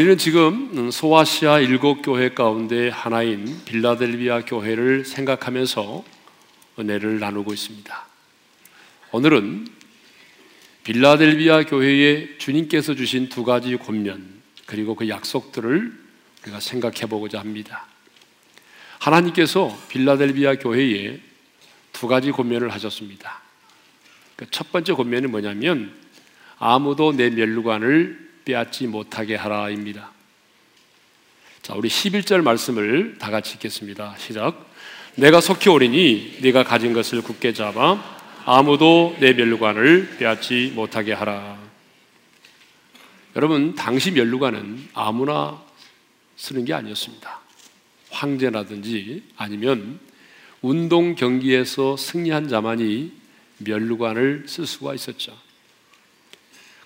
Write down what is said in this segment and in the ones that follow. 우리는 지금 소아시아 7교회 가운데 하나인 빌라델비아 교회를 생각하면서 은혜를 나누고 있습니다. 오늘은 빌라델비아 교회에 주님께서 주신 두 가지 권면 그리고 그 약속들을 우리가 생각해 보고자 합니다. 하나님께서 빌라델비아 교회에 두 가지 권면을 하셨습니다. 첫 번째 권면이 뭐냐면 아무도 내 면류관을 빼앗지 못하게 하라입니다. 자, 우리 11절 말씀을 다 같이 읽겠습니다. 시작. 내가 속히 오리니 네가 가진 것을 굳게 잡아 아무도 내 면류관을 빼앗지 못하게 하라. 여러분, 당시 면류관은 아무나 쓰는 게 아니었습니다. 황제라든지 아니면 운동 경기에서 승리한 자만이 면류관을 쓸 수가 있었죠.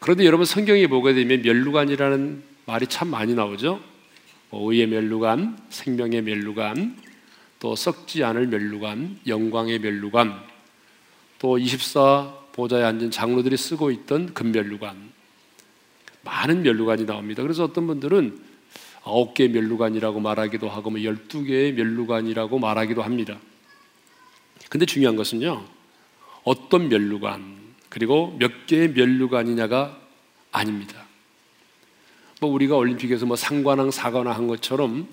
그런데 여러분, 성경에 보게 되면 면류관이라는 말이 참 많이 나오죠. 의의 면류관, 생명의 면류관, 또 썩지 않을 면류관, 영광의 면류관, 또 24보좌에 앉은 장로들이 쓰고 있던 금면류관, 많은 면류관이 나옵니다. 그래서 어떤 분들은 9개의 면류관이라고 말하기도 하고 12개의 면류관이라고 말하기도 합니다. 근데 중요한 것은요, 어떤 면류관 그리고 몇 개의 면류관이냐가 아닙니다. 우리가 올림픽에서 상관왕, 사관왕 한 것처럼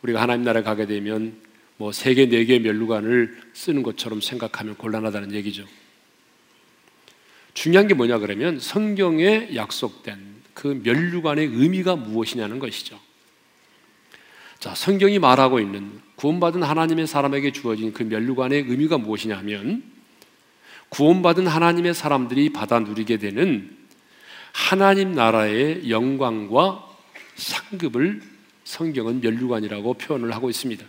우리가 하나님 나라에 가게 되면 3개, 4개의 면류관을 쓰는 것처럼 생각하면 곤란하다는 얘기죠. 중요한 게 뭐냐 그러면 성경에 약속된 그 면류관의 의미가 무엇이냐는 것이죠. 자, 성경이 말하고 있는 구원받은 하나님의 사람에게 주어진 그 면류관의 의미가 무엇이냐 하면 구원받은 하나님의 사람들이 받아 누리게 되는 하나님 나라의 영광과 상급을 성경은 면류관이라고 표현을 하고 있습니다.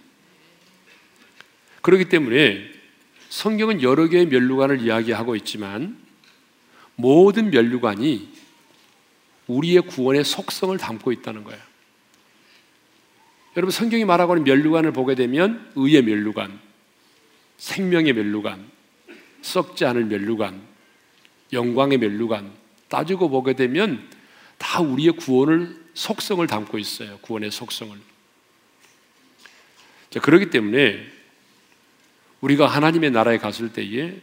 그렇기 때문에 성경은 여러 개의 면류관을 이야기하고 있지만 모든 면류관이 우리의 구원의 속성을 담고 있다는 거예요. 여러분, 성경이 말하고 있는 면류관을 보게 되면 의의 면류관, 생명의 면류관, 썩지 않을 면류관, 영광의 면류관, 따지고 보게 되면 다 우리의 구원을 속성을 담고 있어요. 구원의 속성을. 자, 그렇기 때문에 우리가 하나님의 나라에 갔을 때에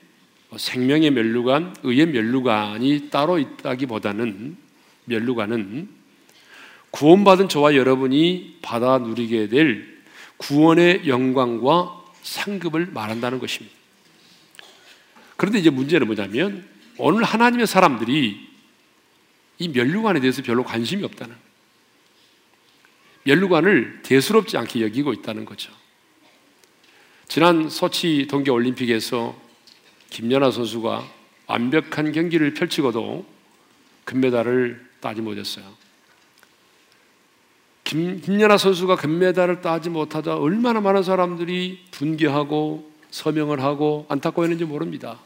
생명의 면류관, 의의 면류관이 따로 있다기보다는 면류관은 구원받은 저와 여러분이 받아 누리게 될 구원의 영광과 상급을 말한다는 것입니다. 그런데 이제 문제는 뭐냐면 오늘 하나님의 사람들이 이 면류관에 대해서 별로 관심이 없다는 거예요. 면류관을 대수롭지 않게 여기고 있다는 거죠. 지난 소치 동계올림픽에서 김연아 선수가 완벽한 경기를 펼치고도 금메달을 따지 못했어요. 김연아 선수가 금메달을 따지 못하자 얼마나 많은 사람들이 분개하고 서명을 하고 안타까워했는지 모릅니다.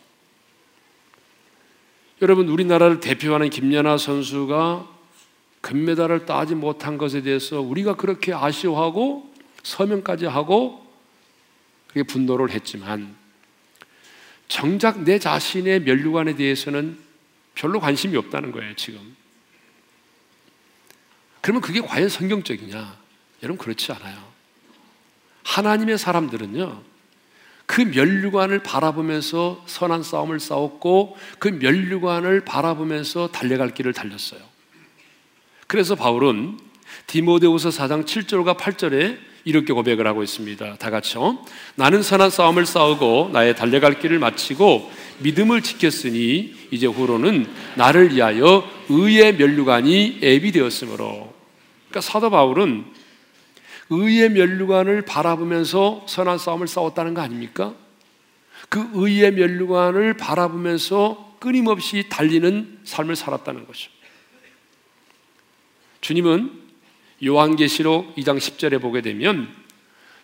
여러분, 우리나라를 대표하는 김연아 선수가 금메달을 따지 못한 것에 대해서 우리가 그렇게 아쉬워하고 서명까지 하고 그렇게 분노를 했지만 정작 내 자신의 면류관에 대해서는 별로 관심이 없다는 거예요, 지금. 그러면 그게 과연 성경적이냐? 여러분, 그렇지 않아요. 하나님의 사람들은요, 그 면류관을 바라보면서 선한 싸움을 싸웠고 그 면류관을 바라보면서 달려갈 길을 달렸어요. 그래서 바울은 디모데후서 4장 7절과 8절에 이렇게 고백을 하고 있습니다. 다 같이요. 나는 선한 싸움을 싸우고 나의 달려갈 길을 마치고 믿음을 지켰으니 이제 후로는 나를 위하여 의의 면류관이 예비되었으므로. 그러니까 사도 바울은 의의 면류관을 바라보면서 선한 싸움을 싸웠다는 거 아닙니까? 그 의의 면류관을 바라보면서 끊임없이 달리는 삶을 살았다는 거죠. 주님은 요한계시록 2장 10절에 보게 되면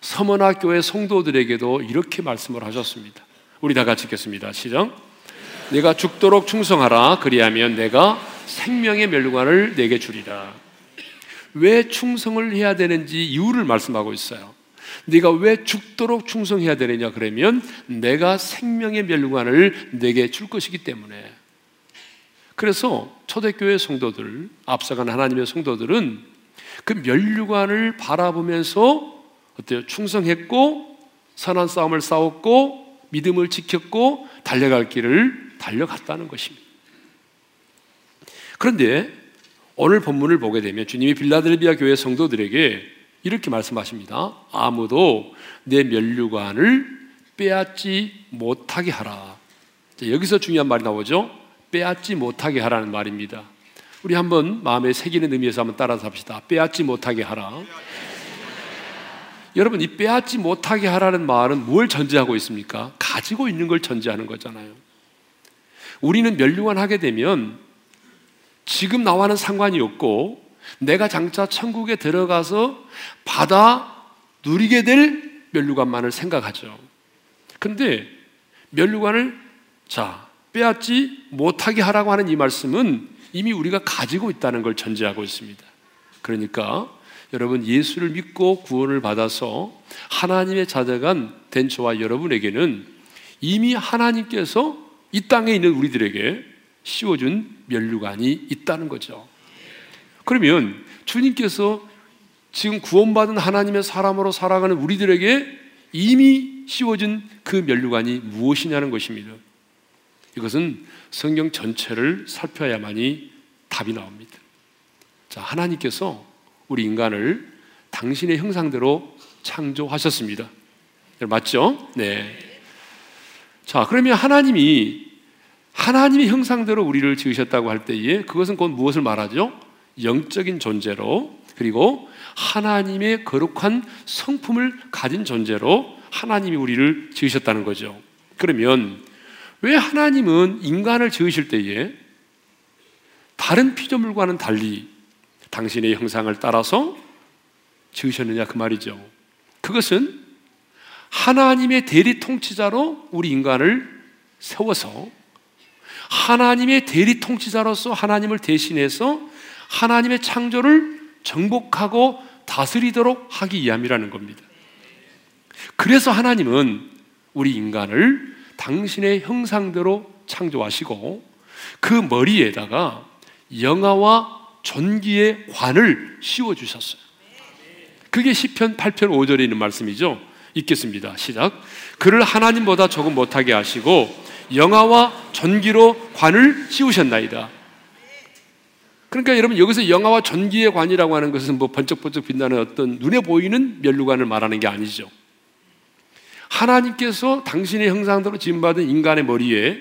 서머나 교회 성도들에게도 이렇게 말씀을 하셨습니다. 우리 다 같이 읽겠습니다. 시작. 내가 죽도록 충성하라. 그리하면 내가 생명의 면류관을 내게 주리라. 왜 충성을 해야 되는지 이유를 말씀하고 있어요. 네가 왜 죽도록 충성해야 되느냐 그러면 내가 생명의 면류관을 내게 줄 것이기 때문에. 그래서 초대교회 성도들, 앞서간 하나님의 성도들은 그 면류관을 바라보면서 어때요? 충성했고 선한 싸움을 싸웠고 믿음을 지켰고 달려갈 길을 달려갔다는 것입니다. 그런데 오늘 본문을 보게 되면 주님이 빌라델비아 교회 성도들에게 이렇게 말씀하십니다. 아무도 내 면류관을 빼앗지 못하게 하라. 자, 여기서 중요한 말이 나오죠. 빼앗지 못하게 하라는 말입니다. 우리 한번 마음에 새기는 의미에서 한번 따라서 합시다. 빼앗지 못하게 하라. 여러분, 이 빼앗지 못하게 하라는 말은 뭘 전제하고 있습니까? 가지고 있는 걸 전제하는 거잖아요. 우리는 면류관 하게 되면 지금 나와는 상관이 없고 내가 장차 천국에 들어가서 받아 누리게 될 면류관만을 생각하죠. 근데 면류관을 자 빼앗지 못하게 하라고 하는 이 말씀은 이미 우리가 가지고 있다는 걸 전제하고 있습니다. 그러니까 여러분, 예수를 믿고 구원을 받아서 하나님의 자녀가 된 저와 여러분에게는 이미 하나님께서 이 땅에 있는 우리들에게 씌워준 면류관이 있다는 거죠. 그러면 주님께서 지금 구원받은 하나님의 사람으로 살아가는 우리들에게 이미 씌워준 그 면류관이 무엇이냐는 것입니다. 이것은 성경 전체를 살펴야만이 답이 나옵니다. 자, 하나님께서 우리 인간을 당신의 형상대로 창조하셨습니다. 맞죠? 네. 자, 그러면 하나님의 형상대로 우리를 지으셨다고 할 때에 그것은 곧 무엇을 말하죠? 영적인 존재로, 그리고 하나님의 거룩한 성품을 가진 존재로 하나님이 우리를 지으셨다는 거죠. 그러면 왜 하나님은 인간을 지으실 때에 다른 피조물과는 달리 당신의 형상을 따라서 지으셨느냐 그 말이죠. 그것은 하나님의 대리 통치자로 우리 인간을 세워서 하나님의 대리 통치자로서 하나님을 대신해서 하나님의 창조를 정복하고 다스리도록 하기 위함이라는 겁니다. 그래서 하나님은 우리 인간을 당신의 형상대로 창조하시고 그 머리에다가 영화와 존귀의 관을 씌워주셨어요. 그게 시편 8편 5절에 있는 말씀이죠. 읽겠습니다. 시작. 그를 하나님보다 조금 못하게 하시고 영화와 존귀로 관을 씌우셨나이다. 그러니까 여러분, 여기서 영화와 존귀의 관이라고 하는 것은 뭐 번쩍번쩍 빛나는 어떤 눈에 보이는 면류관을 말하는 게 아니죠. 하나님께서 당신의 형상대로 지음받은 인간의 머리에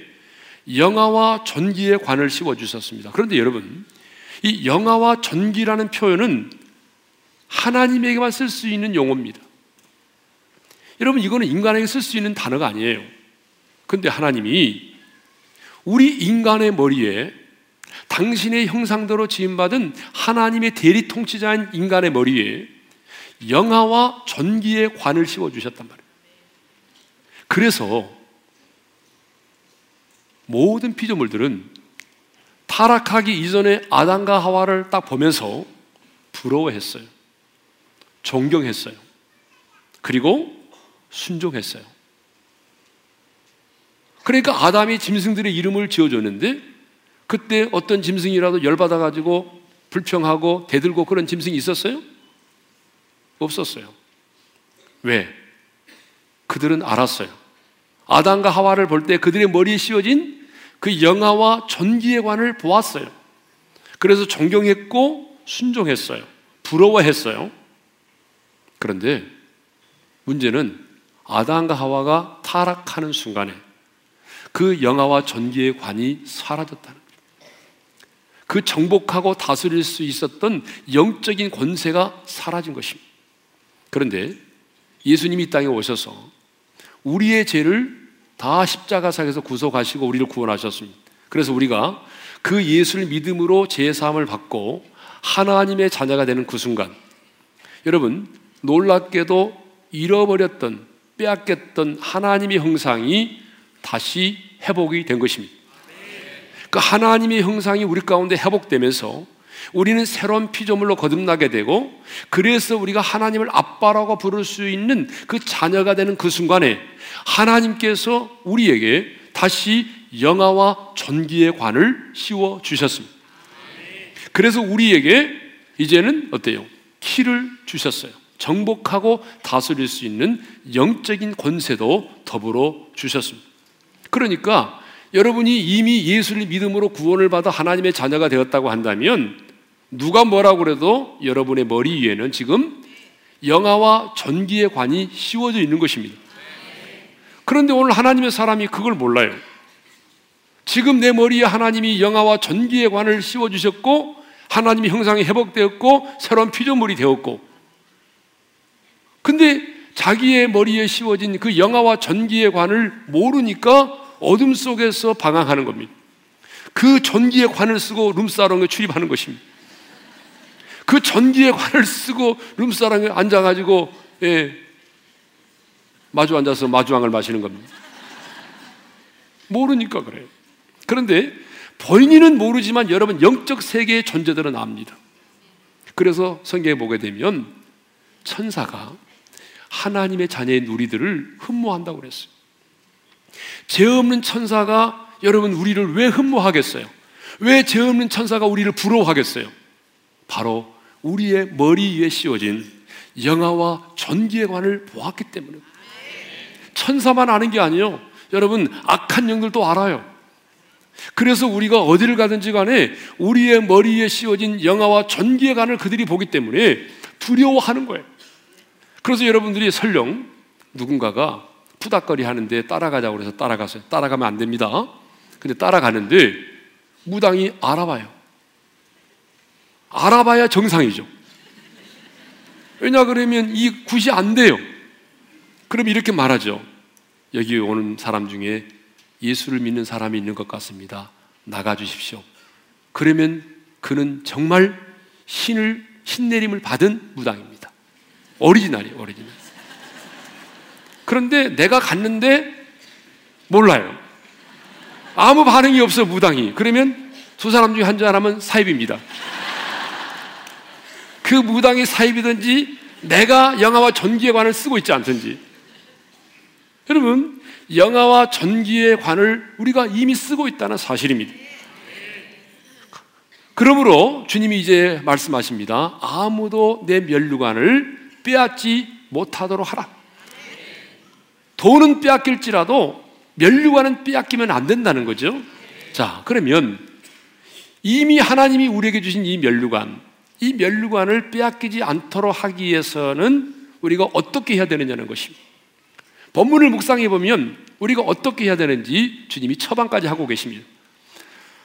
영화와 존귀의 관을 씌워주셨습니다. 그런데 여러분, 이 영화와 존귀라는 표현은 하나님에게만 쓸 수 있는 용어입니다. 여러분, 이거는 인간에게 쓸 수 있는 단어가 아니에요. 그런데 하나님이 우리 인간의 머리에 당신의 형상대로 지음받은 하나님의 대리 통치자인 인간의 머리에 영화와 존귀의 관을 씌워주셨단 말이에요. 그래서 모든 피조물들은 타락하기 이전에 아담과 하와를 딱 보면서 부러워했어요. 존경했어요. 그리고 순종했어요. 그러니까 아담이 짐승들의 이름을 지어줬는데 그때 어떤 짐승이라도 열받아가지고 불평하고 대들고 그런 짐승이 있었어요? 없었어요. 왜? 그들은 알았어요. 아담과 하와를 볼 때 그들의 머리에 씌워진 그 영화와 존귀의 관을 보았어요. 그래서 존경했고 순종했어요. 부러워했어요. 그런데 문제는 아담과 하와가 타락하는 순간에 그 영화와 존귀의 관이 사라졌다는 거예요. 그 정복하고 다스릴 수 있었던 영적인 권세가 사라진 것입니다. 그런데 예수님이 이 땅에 오셔서 우리의 죄를 다 십자가상에서 구속하시고 우리를 구원하셨습니다. 그래서 우리가 그 예수를 믿음으로 죄사함을 받고 하나님의 자녀가 되는 그 순간, 여러분, 놀랍게도 잃어버렸던, 빼앗겼던 하나님의 형상이 다시 회복이 된 것입니다. 그 하나님의 형상이 우리 가운데 회복되면서 우리는 새로운 피조물로 거듭나게 되고, 그래서 우리가 하나님을 아빠라고 부를 수 있는 그 자녀가 되는 그 순간에 하나님께서 우리에게 다시 영화와 존귀의 관을 씌워 주셨습니다. 그래서 우리에게 이제는 어때요? 피를 주셨어요. 정복하고 다스릴 수 있는 영적인 권세도 더불어 주셨습니다. 그러니까 여러분이 이미 예수를 믿음으로 구원을 받아 하나님의 자녀가 되었다고 한다면 누가 뭐라고 그래도 여러분의 머리 위에는 지금 영화와 전기의 관이 씌워져 있는 것입니다. 그런데 오늘 하나님의 사람이 그걸 몰라요. 지금 내 머리에 하나님이 영화와 전기의 관을 씌워주셨고 하나님의 형상이 회복되었고 새로운 피조물이 되었고, 근데 자기의 머리에 씌워진 그 영화와 전기의 관을 모르니까 어둠 속에서 방황하는 겁니다. 그 전기의 관을 쓰고 룸사롱에 출입하는 것입니다. 그 전기의 관을 쓰고 룸사롱에 앉아가지고 마주 앉아서 마주왕을 마시는 겁니다. 모르니까 그래요. 그런데 본인은 모르지만 여러분 영적 세계의 존재들은 압니다. 그래서 성경에 보게 되면 천사가 하나님의 자녀인 우리들을 흠모한다고 그랬어요. 죄 없는 천사가 여러분 우리를 왜 흠모하겠어요? 왜 죄 없는 천사가 우리를 부러워하겠어요? 바로 우리의 머리 위에 씌워진 영화와 전기의 관을 보았기 때문에. 천사만 아는 게 아니에요. 여러분 악한 영들도 알아요. 그래서 우리가 어디를 가든지 간에 우리의 머리에 씌워진 영화와 전기의 관을 그들이 보기 때문에 두려워하는 거예요. 그래서 여러분들이 설령 누군가가 푸닥거리 하는데 따라가자고 그래서 따라가세요. 따라가면 안 됩니다. 근데 따라가는데 무당이 알아봐요. 알아봐야 정상이죠. 왜냐 그러면 이 굿이 안 돼요. 그럼 이렇게 말하죠. 여기 오는 사람 중에 예수를 믿는 사람이 있는 것 같습니다. 나가주십시오. 그러면 그는 정말 신내림을 받은 무당입니다. 오리지널이에요, 오리지널. 그런데 내가 갔는데 몰라요. 아무 반응이 없어, 무당이. 그러면 두 사람 중에 한 사람은 사입입니다. 그 무당이 사입이든지 내가 영화와 전기의 관을 쓰고 있지 않든지. 여러분, 영화와 전기의 관을 우리가 이미 쓰고 있다는 사실입니다. 그러므로 주님이 이제 말씀하십니다. 아무도 내 면류관을 빼앗지 못하도록 하라. 돈은 빼앗길지라도 면류관은 빼앗기면 안 된다는 거죠. 자, 그러면 이미 하나님이 우리에게 주신 이 면류관을 빼앗기지 않도록 하기 위해서는 우리가 어떻게 해야 되느냐는 것입니다. 본문을 묵상해 보면 우리가 어떻게 해야 되는지 주님이 처방까지 하고 계십니다.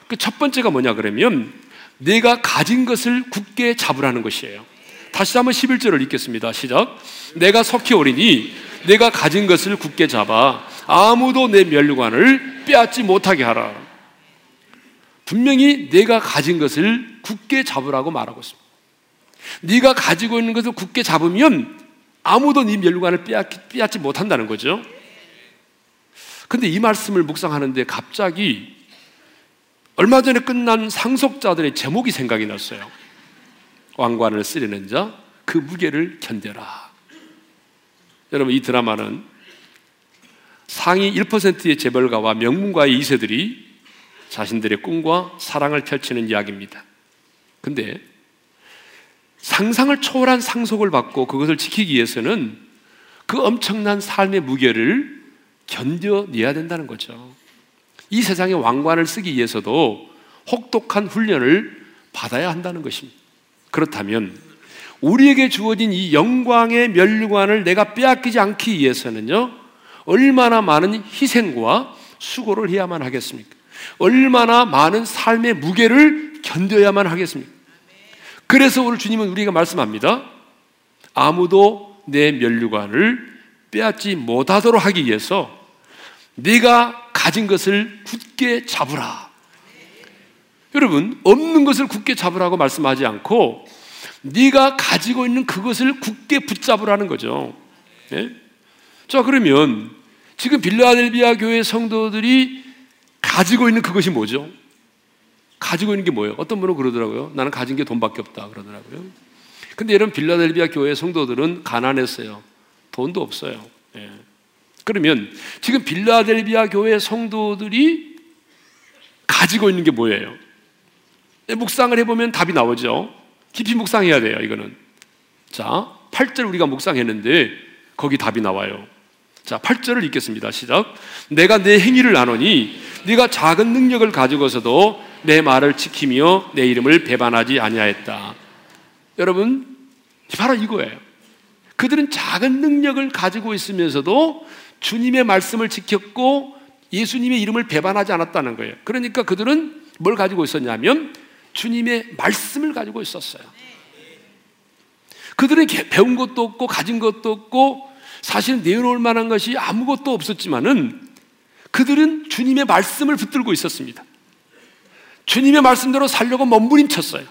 그 첫 번째가 뭐냐 그러면 내가 가진 것을 굳게 잡으라는 것이에요. 다시 한번 11절을 읽겠습니다. 시작. 내가 속히 오리니 내가 가진 것을 굳게 잡아 아무도 내 면류관을 빼앗지 못하게 하라. 분명히 내가 가진 것을 굳게 잡으라고 말하고 있습니다. 네가 가지고 있는 것을 굳게 잡으면 아무도 네 면류관을 빼앗지 못한다는 거죠. 그런데 이 말씀을 묵상하는데 갑자기 얼마 전에 끝난 상속자들의 제목이 생각이 났어요. 왕관을 쓰려는 자, 그 무게를 견뎌라. 여러분 이 드라마는 상위 1%의 재벌가와 명문가의 2세들이 자신들의 꿈과 사랑을 펼치는 이야기입니다. 근데 상상을 초월한 상속을 받고 그것을 지키기 위해서는 그 엄청난 삶의 무게를 견뎌내야 된다는 거죠. 이 세상의 왕관을 쓰기 위해서도 혹독한 훈련을 받아야 한다는 것입니다. 그렇다면 우리에게 주어진 이 영광의 면류관을 내가 빼앗기지 않기 위해서는요, 얼마나 많은 희생과 수고를 해야만 하겠습니까? 얼마나 많은 삶의 무게를 견뎌야만 하겠습니까? 그래서 오늘 주님은 우리에게 말씀합니다. 아무도 내 면류관을 빼앗지 못하도록 하기 위해서 네가 가진 것을 굳게 잡으라. 여러분, 없는 것을 굳게 잡으라고 말씀하지 않고 네가 가지고 있는 그것을 굳게 붙잡으라는 거죠. 네? 자, 그러면 지금 빌라델비아 교회 성도들이 가지고 있는 그것이 뭐죠? 가지고 있는 게 뭐예요? 어떤 분은 그러더라고요. 나는 가진 게 돈밖에 없다 그러더라고요. 근데 이런 빌라델비아 교회 성도들은 가난했어요. 돈도 없어요. 예. 그러면 지금 빌라델비아 교회 성도들이 가지고 있는 게 뭐예요? 묵상을 해보면 답이 나오죠. 깊이 묵상해야 돼요, 이거는. 자, 8절 우리가 묵상했는데 거기 답이 나와요. 자, 8절을 읽겠습니다. 시작. 내가 내 행위를 아노니 네가 작은 능력을 가지고서도 내 말을 지키며 내 이름을 배반하지 아니하였다. 여러분, 바로 이거예요. 그들은 작은 능력을 가지고 있으면서도 주님의 말씀을 지켰고 예수님의 이름을 배반하지 않았다는 거예요. 그러니까 그들은 뭘 가지고 있었냐면 주님의 말씀을 가지고 있었어요. 그들은 배운 것도 없고 가진 것도 없고 사실 내놓을 만한 것이 아무것도 없었지만은 그들은 주님의 말씀을 붙들고 있었습니다. 주님의 말씀대로 살려고 몸부림쳤어요.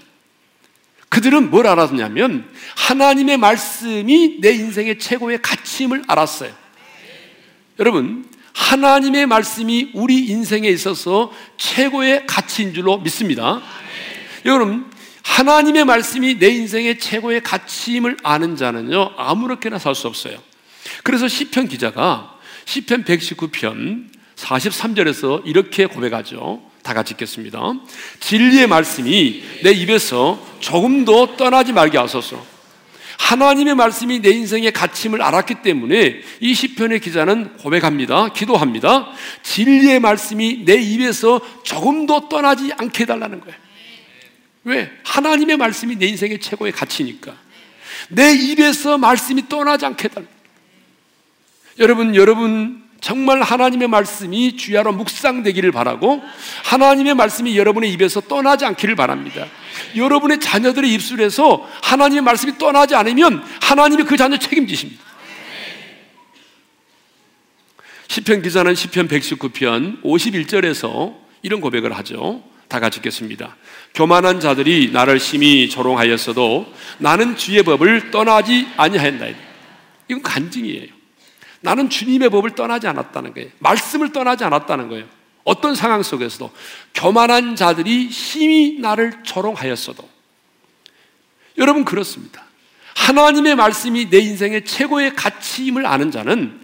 그들은 뭘 알았냐면 하나님의 말씀이 내 인생의 최고의 가치임을 알았어요. 여러분, 하나님의 말씀이 우리 인생에 있어서 최고의 가치인 줄로 믿습니다. 여러분, 하나님의 말씀이 내 인생의 최고의 가치임을 아는 자는요, 아무렇게나 살 수 없어요. 그래서 시편 기자가 시편 119편 43절에서 이렇게 고백하죠. 다 같이 읽겠습니다. 진리의 말씀이 내 입에서 조금도 떠나지 말게 하소서. 하나님의 말씀이 내 인생의 가치임을 알았기 때문에 이 시편의 기자는 고백합니다. 기도합니다. 진리의 말씀이 내 입에서 조금도 떠나지 않게 해달라는 거예요. 왜? 하나님의 말씀이 내 인생의 최고의 가치니까. 내 입에서 말씀이 떠나지 않게 해달라. 여러분 정말 하나님의 말씀이 주야로 묵상되기를 바라고 하나님의 말씀이 여러분의 입에서 떠나지 않기를 바랍니다. 여러분의 자녀들의 입술에서 하나님의 말씀이 떠나지 않으면 하나님이 그 자녀 책임지십니다. 시편 기자는 시편 119편 51절에서 이런 고백을 하죠. 다 같이 읽겠습니다. 교만한 자들이 나를 심히 조롱하였어도 나는 주의 법을 떠나지 아니하였나이다. 이건 간증이에요. 나는 주님의 법을 떠나지 않았다는 거예요. 말씀을 떠나지 않았다는 거예요. 어떤 상황 속에서도 교만한 자들이 심히 나를 조롱하였어도. 여러분, 그렇습니다. 하나님의 말씀이 내 인생의 최고의 가치임을 아는 자는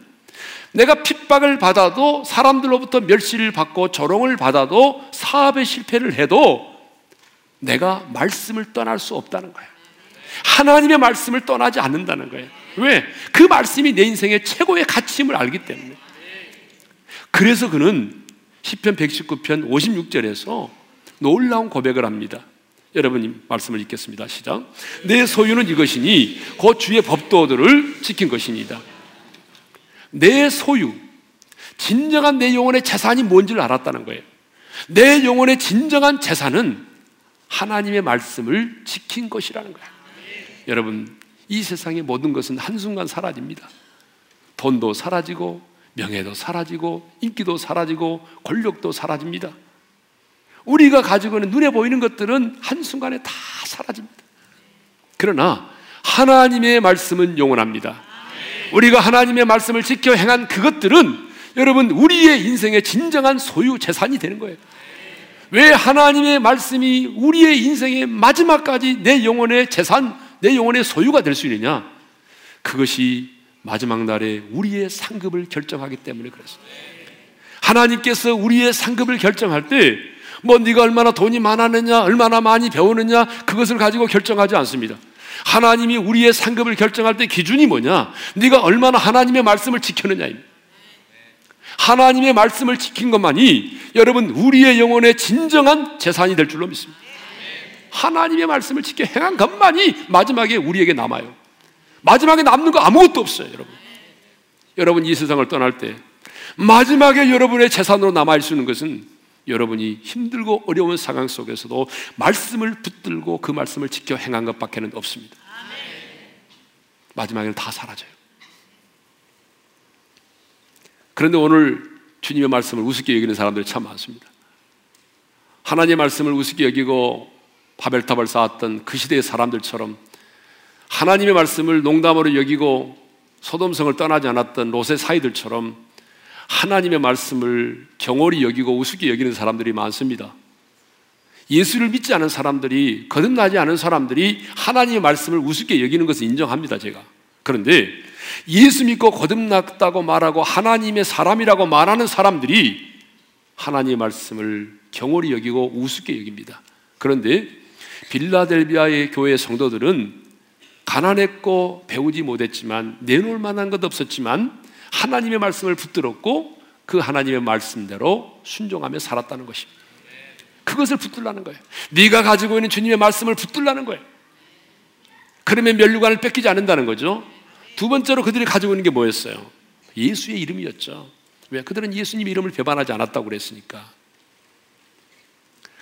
내가 핍박을 받아도 사람들로부터 멸시를 받고 조롱을 받아도 사업에 실패를 해도 내가 말씀을 떠날 수 없다는 거예요. 하나님의 말씀을 떠나지 않는다는 거예요. 왜? 그 말씀이 내 인생의 최고의 가치임을 알기 때문에. 그래서 그는 시편 119편 56절에서 놀라운 고백을 합니다. 여러분, 말씀을 읽겠습니다. 시작. 내 소유는 이것이니 곧 주의 법도들을 지킨 것입니다. 내 소유, 진정한 내 영혼의 재산이 뭔지를 알았다는 거예요. 내 영혼의 진정한 재산은 하나님의 말씀을 지킨 것이라는 거예요. 여러분, 이 세상의 모든 것은 한순간 사라집니다. 돈도 사라지고 명예도 사라지고 인기도 사라지고 권력도 사라집니다. 우리가 가지고 있는 눈에 보이는 것들은 한순간에 다 사라집니다. 그러나 하나님의 말씀은 영원합니다. 우리가 하나님의 말씀을 지켜 행한 그것들은 여러분 우리의 인생의 진정한 소유 재산이 되는 거예요. 왜? 하나님의 말씀이 우리의 인생의 마지막까지 내 영혼의 재산, 내 영혼의 소유가 될 수 있느냐? 그것이 마지막 날에 우리의 상급을 결정하기 때문에 그렇습니다. 하나님께서 우리의 상급을 결정할 때 뭐 네가 얼마나 돈이 많았느냐, 얼마나 많이 배우느냐 그것을 가지고 결정하지 않습니다. 하나님이 우리의 상급을 결정할 때 기준이 뭐냐? 네가 얼마나 하나님의 말씀을 지켰느냐입니다. 하나님의 말씀을 지킨 것만이 여러분 우리의 영혼의 진정한 재산이 될 줄로 믿습니다. 하나님의 말씀을 지켜 행한 것만이 마지막에 우리에게 남아요. 마지막에 남는 거 아무것도 없어요. 여러분 이 세상을 떠날 때 마지막에 여러분의 재산으로 남아있는 것은 여러분이 힘들고 어려운 상황 속에서도 말씀을 붙들고 그 말씀을 지켜 행한 것밖에는 없습니다. 마지막에는 다 사라져요. 그런데 오늘 주님의 말씀을 우습게 여기는 사람들이 참 많습니다. 하나님의 말씀을 우습게 여기고 바벨탑을 쌓았던 그 시대의 사람들처럼 하나님의 말씀을 농담으로 여기고 소돔성을 떠나지 않았던 롯의 사이들처럼 하나님의 말씀을 경홀히 여기고 우습게 여기는 사람들이 많습니다. 예수를 믿지 않은 사람들이, 거듭나지 않은 사람들이 하나님의 말씀을 우습게 여기는 것을 인정합니다, 제가. 그런데 예수 믿고 거듭났다고 말하고 하나님의 사람이라고 말하는 사람들이 하나님의 말씀을 경홀히 여기고 우습게 여깁니다. 그런데 빌라델비아의 교회 성도들은 가난했고 배우지 못했지만 내놓을 만한 것 없었지만 하나님의 말씀을 붙들었고 그 하나님의 말씀대로 순종하며 살았다는 것입니다. 그것을 붙들라는 거예요. 네가 가지고 있는 주님의 말씀을 붙들라는 거예요. 그러면 면류관을 뺏기지 않는다는 거죠. 두 번째로 그들이 가지고 있는 게 뭐였어요? 예수의 이름이었죠. 왜? 그들은 예수님의 이름을 배반하지 않았다고 그랬으니까.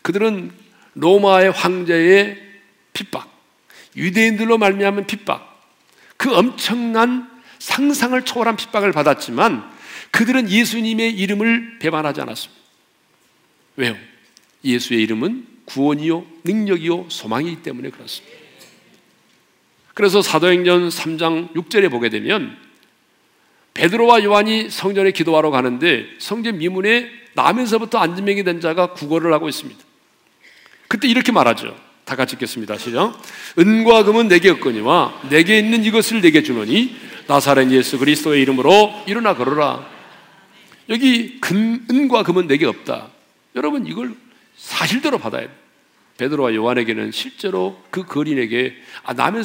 그들은 로마의 황제의 핍박, 유대인들로 말미암은 핍박, 그 엄청난 상상을 초월한 핍박을 받았지만 그들은 예수님의 이름을 배반하지 않았습니다. 왜요? 예수의 이름은 구원이요, 능력이요, 소망이기 때문에 그렇습니다. 그래서 사도행전 3장 6절에 보게 되면 베드로와 요한이 성전에 기도하러 가는데 성전 미문에 나면서부터 안진병이 된 자가 구걸을 하고 있습니다. 그때 이렇게 말하죠. 다 같이 읽겠습니다. 시작. 은과 금은 내게 없거니와 내게 있는 이것을 내게 주노니 나사렛 예수 그리스도의 이름으로 일어나 걸어라. 여기 은과 금은 내게 없다. 여러분, 이걸 사실대로 받아야 돼요. 베드로와 요한에게는 실제로 그 거린에게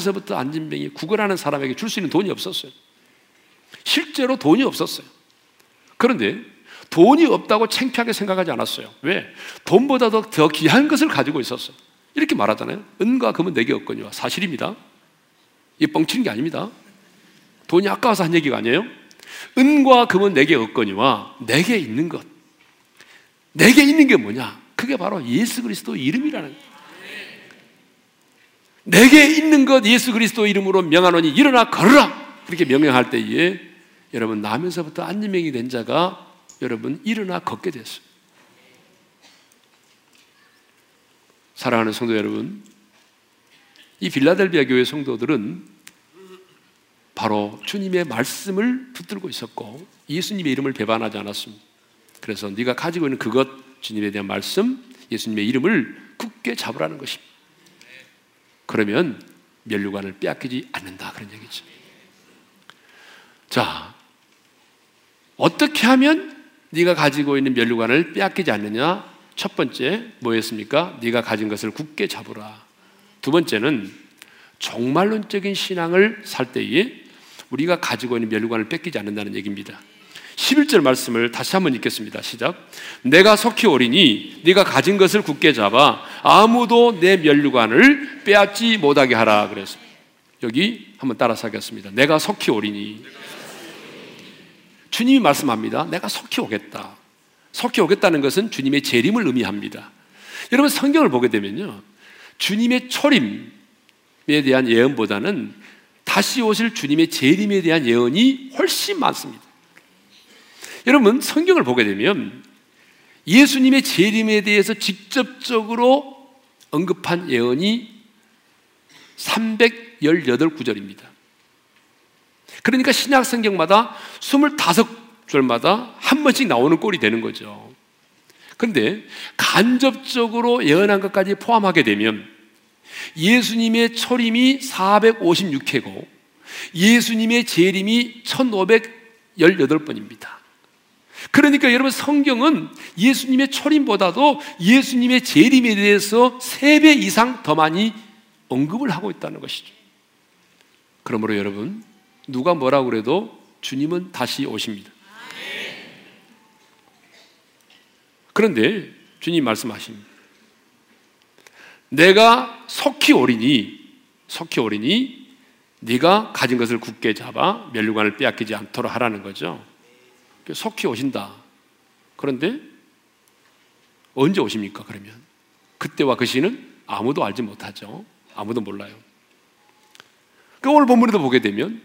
나면서부터 안진병이 구걸하는 사람에게 줄 수 있는 돈이 없었어요. 실제로 돈이 없었어요. 그런데 돈이 없다고 창피하게 생각하지 않았어요. 왜? 돈보다도 더 귀한 것을 가지고 있었어요. 이렇게 말하잖아요. 은과 금은 내게 없거니와. 사실입니다. 이게 뻥치는 게 아닙니다. 돈이 아까워서 한 얘기가 아니에요. 은과 금은 내게 없거니와 내게 있는 것. 내게 있는 게 뭐냐? 그게 바로 예수 그리스도 이름이라는 거예요. 내게 있는 것 예수 그리스도 이름으로 명하노니 일어나 걸으라. 그렇게 명령할 때에 여러분 나면서부터 안진병이 된 자가 여러분 일어나 걷게 됐어요. 사랑하는 성도 여러분, 이 빌라델비아 교회 성도들은 바로 주님의 말씀을 붙들고 있었고 예수님의 이름을 배반하지 않았습니다. 그래서 네가 가지고 있는 그것, 주님에 대한 말씀, 예수님의 이름을 굳게 잡으라는 것입니다. 그러면 면류관을 빼앗기지 않는다, 그런 얘기죠. 자, 어떻게 하면 네가 가지고 있는 면류관을 빼앗기지 않느냐? 첫 번째 뭐였습니까? 네가 가진 것을 굳게 잡으라. 두 번째는 종말론적인 신앙을 살 때에 우리가 가지고 있는 면류관을 뺏기지 않는다는 얘기입니다. 11절 말씀을 다시 한번 읽겠습니다. 시작. 내가 속히 오리니 네가 가진 것을 굳게 잡아 아무도 내 면류관을 빼앗지 못하게 하라. 그랬습니다. 여기 한번 따라서 하겠습니다. 내가 속히 오리니. 주님이 말씀합니다. 내가 속히 오겠다. 속히 오겠다는 것은 주님의 재림을 의미합니다. 여러분, 성경을 보게 되면요, 주님의 초림에 대한 예언보다는 다시 오실 주님의 재림에 대한 예언이 훨씬 많습니다. 여러분, 성경을 보게 되면 예수님의 재림에 대해서 직접적으로 언급한 예언이 318구절입니다. 그러니까 신약 성경마다 25절마다 한 번씩 나오는 꼴이 되는 거죠. 그런데 간접적으로 예언한 것까지 포함하게 되면 예수님의 초림이 456회고 예수님의 재림이 1518번입니다. 그러니까 여러분, 성경은 예수님의 초림보다도 예수님의 재림에 대해서 3배 이상 더 많이 언급을 하고 있다는 것이죠. 그러므로 여러분, 누가 뭐라고 그래도 주님은 다시 오십니다. 그런데 주님 말씀하십니다. 내가 속히 오리니, 속히 오리니 네가 가진 것을 굳게 잡아 면류관을 빼앗기지 않도록 하라는 거죠. 속히 오신다. 그런데 언제 오십니까? 그러면 그때와 그 시는 아무도 알지 못하죠. 아무도 몰라요. 그러니까 오늘 본문에도 보게 되면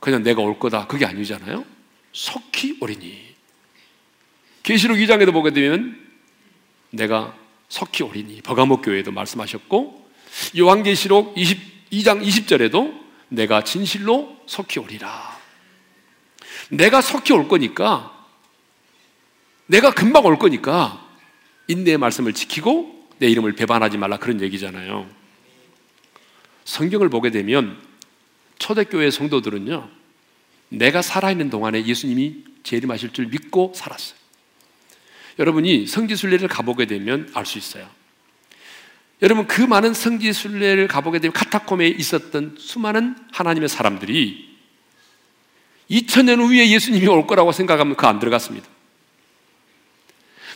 그냥 내가 올 거다, 그게 아니잖아요. 속히 오리니. 계시록 2장에도 보게 되면 내가 속히 오리니, 버가모 교회에도 말씀하셨고 요한계시록 2장 20절에도 내가 진실로 속히 오리라. 내가 속히 올 거니까, 내가 금방 올 거니까 인내의 말씀을 지키고 내 이름을 배반하지 말라, 그런 얘기잖아요. 성경을 보게 되면 초대교회 성도들은요, 내가 살아있는 동안에 예수님이 재림하실 줄 믿고 살았어요. 여러분이 성지순례를 가보게 되면 알 수 있어요. 여러분, 그 많은 성지 순례를 가보게 되면 카타콤에 있었던 수많은 하나님의 사람들이 2000년 후에 예수님이 올 거라고 생각하면 그 안 들어갔습니다.